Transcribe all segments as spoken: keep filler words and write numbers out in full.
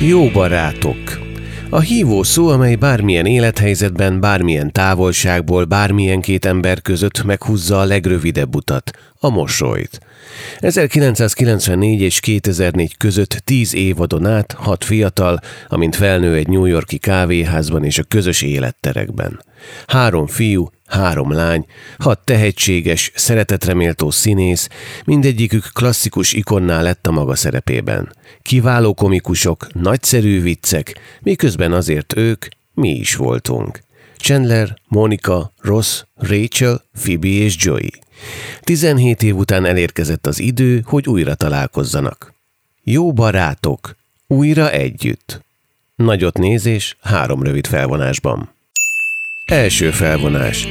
Jó barátok. A hívó szó, amely bármilyen élethelyzetben, bármilyen távolságból, bármilyen két ember között meghúzza a legrövidebb utat, a mosolyt. ezerkilencszázkilencvennégy és kétezer-négy között tíz évadon át hat fiatal, amint felnő egy New York-i kávéházban és a közös életterekben. Három fiú, három lány, hat tehetséges, szeretetreméltó színész, mindegyikük klasszikus ikonná lett a maga szerepében. Kiváló komikusok, nagyszerű viccek, miközben azért ők mi is voltunk. Chandler, Monica, Ross, Rachel, Phoebe és Joey. tizenhét év után elérkezett az idő, hogy újra találkozzanak. Jó barátok, újra együtt. Nagyot nézés, három rövid felvonásban. Első felvonás.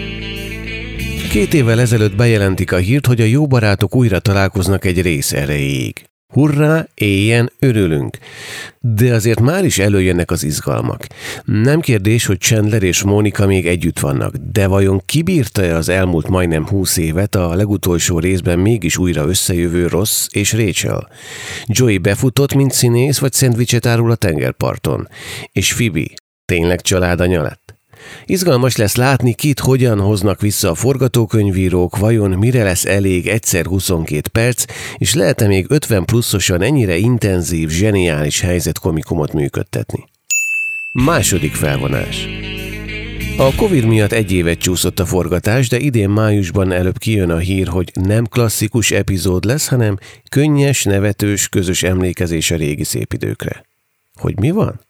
Két évvel ezelőtt bejelentik a hírt, hogy a jó barátok újra találkoznak egy rész erejéig. Hurrá, éljen, örülünk! De azért már is előjönnek az izgalmak. Nem kérdés, hogy Chandler és Monica még együtt vannak, de vajon kibírta-e az elmúlt majdnem húsz évet a legutolsó részben mégis újra összejövő Ross és Rachel? Joey befutott, mint színész, vagy szendvicset árul a tengerparton? És Phoebe tényleg családanya lett? Izgalmas lesz látni, kit hogyan hoznak vissza a forgatókönyvírók, vajon mire lesz elég egyszer huszonkét perc, és lehet-e még ötven pluszosan ennyire intenzív, zseniális helyzetkomikumot működtetni. Második felvonás. A Covid miatt egy évet csúszott a forgatás, de idén májusban előbb kijön a hír, hogy nem klasszikus epizód lesz, hanem könnyes, nevetős, közös emlékezés a régi szép időkre. Hogy mi van?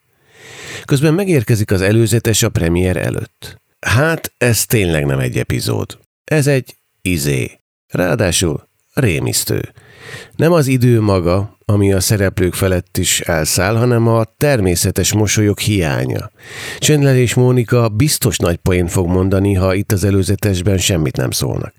Közben megérkezik az előzetes a premier előtt. Hát, ez tényleg nem egy epizód. Ez egy izé. Ráadásul rémisztő. Nem az idő maga, ami a szereplők felett is elszáll, hanem a természetes mosolyok hiánya. Chandler és Monica biztos nagy poént fog mondani, ha itt az előzetesben semmit nem szólnak.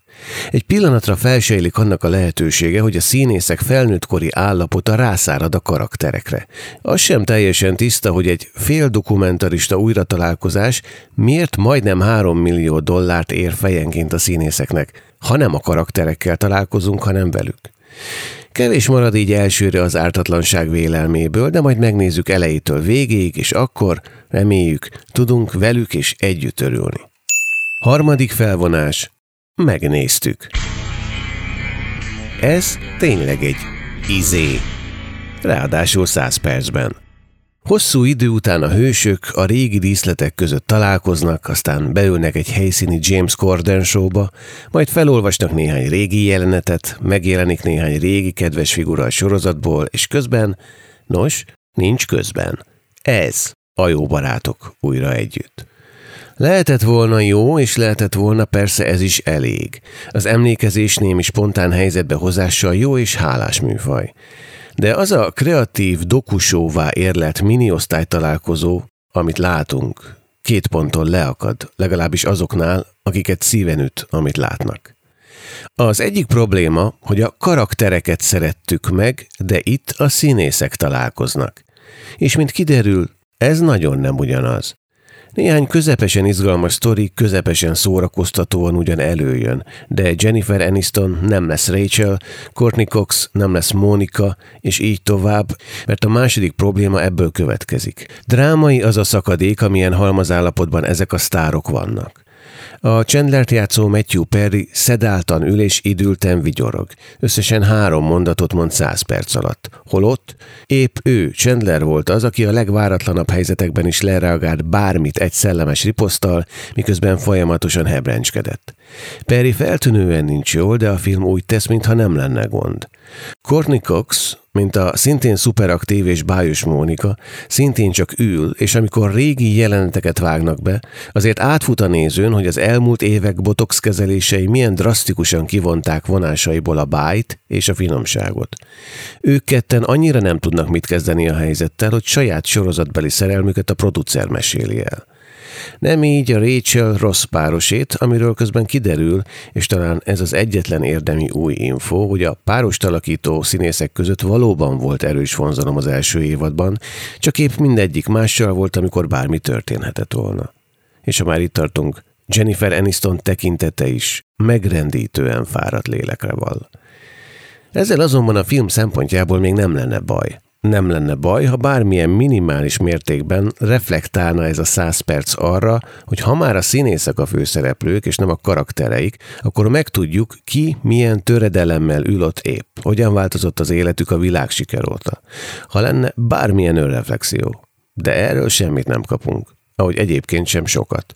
Egy pillanatra felsejlik annak a lehetősége, hogy a színészek felnőttkori állapota rászárad a karakterekre. Az sem teljesen tiszta, hogy egy féldokumentarista újratalálkozás miért majdnem három millió dollárt ér fejenként a színészeknek, ha nem a karakterekkel találkozunk, hanem velük. Kevés marad így elsőre az ártatlanság vélelméből, de majd megnézzük elejétől végéig, és akkor, reméljük, tudunk velük és együtt örülni. Harmadik felvonás. Megnéztük. Ez tényleg egy izé. Ráadásul száz percben. Hosszú idő után a hősök a régi díszletek között találkoznak, aztán beülnek egy helyszíni James Corden showba, majd felolvasnak néhány régi jelenetet, megjelenik néhány régi kedves figura a sorozatból, és közben, nos, nincs közben. Ez a jó barátok újra együtt. Lehetett volna jó, és lehetett volna persze ez is elég. Az emlékezés némi spontán helyzetbe hozással jó és hálás műfaj. De az a kreatív, dokusóvá érlelt miniosztálytalálkozó, amit látunk, két ponton leakad, legalábbis azoknál, akiket szíven üt, amit látnak. Az egyik probléma, hogy a karaktereket szerettük meg, de itt a színészek találkoznak. És mint kiderül, ez nagyon nem ugyanaz. Néhány közepesen izgalmas sztori közepesen szórakoztatóan ugyan előjön, de Jennifer Aniston nem lesz Rachel, Courtney Cox nem lesz Monica, és így tovább, mert a második probléma ebből következik. Drámai az a szakadék, amilyen halmazállapotban ezek a sztárok vannak. A Chandlert játszó Matthew Perry szedáltan ül és idülten vigyorog. Összesen három mondatot mond száz perc alatt. Holott épp ő, Chandler volt az, aki a legváratlanabb helyzetekben is lereagált bármit egy szellemes riposzttal, miközben folyamatosan hebrencskedett. Perry feltűnően nincs jól, de a film úgy tesz, mintha nem lenne gond. Courtney Cox, mint a szintén szuperaktív és bájos Mónika, szintén csak ül, és amikor régi jeleneteket vágnak be, azért átfut a nézőn, hogy az elmúlt évek botox kezelései milyen drasztikusan kivonták vonásaiból a bájt és a finomságot. Ők ketten annyira nem tudnak mit kezdeni a helyzettel, hogy saját sorozatbeli szerelmüket a producer meséli el. Nem így a Rachel-Ross párosét, amiről közben kiderül, és talán ez az egyetlen érdemi új info, hogy a párost alakító színészek között valóban volt erős vonzalom az első évadban, csak épp mindegyik mással volt, amikor bármi történhetett volna. És ha már itt tartunk, Jennifer Aniston tekintete is megrendítően fáradt lélekre vall. Ezzel azonban a film szempontjából még nem lenne baj. Nem lenne baj, ha bármilyen minimális mértékben reflektálna ez a száz perc arra, hogy ha már a színészek a főszereplők, és nem a karaktereik, akkor megtudjuk, ki milyen töredelemmel ül ott épp, hogyan változott az életük a világsiker óta. Ha lenne bármilyen önreflexió. De erről semmit nem kapunk, ahogy egyébként sem sokat.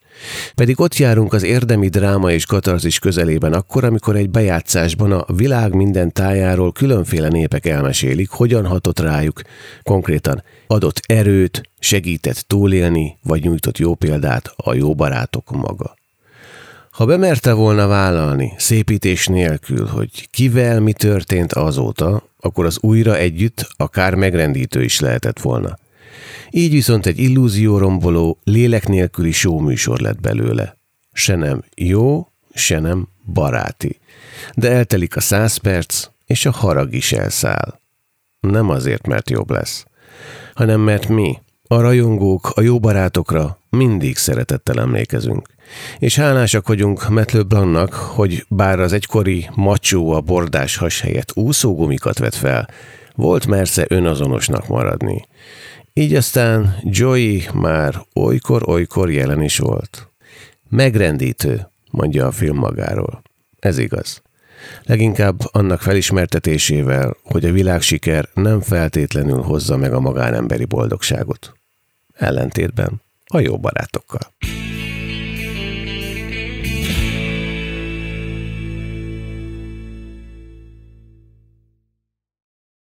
Pedig ott járunk az érdemi dráma és katarzis közelében akkor, amikor egy bejátszásban a világ minden tájáról különféle népek elmesélik, hogyan hatott rájuk, konkrétan adott erőt, segített túlélni, vagy nyújtott jó példát a jó barátok maga. Ha bemerte volna vállalni, szépítés nélkül, hogy kivel mi történt azóta, akkor az újra együtt akár megrendítő is lehetett volna. Így viszont egy illúzióromboló, lélek nélküli showműsor lett belőle. Se nem jó, se nem baráti. De eltelik a száz perc, és a harag is elszáll. Nem azért, mert jobb lesz, hanem mert mi, a rajongók, a jó barátokra mindig szeretettel emlékezünk. És hálásak vagyunk Matt LeBlancnak, hogy bár az egykori macsó a bordás has helyett úszógumikat vett fel, volt mersze önazonosnak maradni. Így aztán Joey már olykor-olykor jelen is volt. Megrendítő, mondja a film magáról. Ez igaz. Leginkább annak felismertetésével, hogy a világsiker nem feltétlenül hozza meg a magánemberi boldogságot. Ellentétben a jó barátokkal.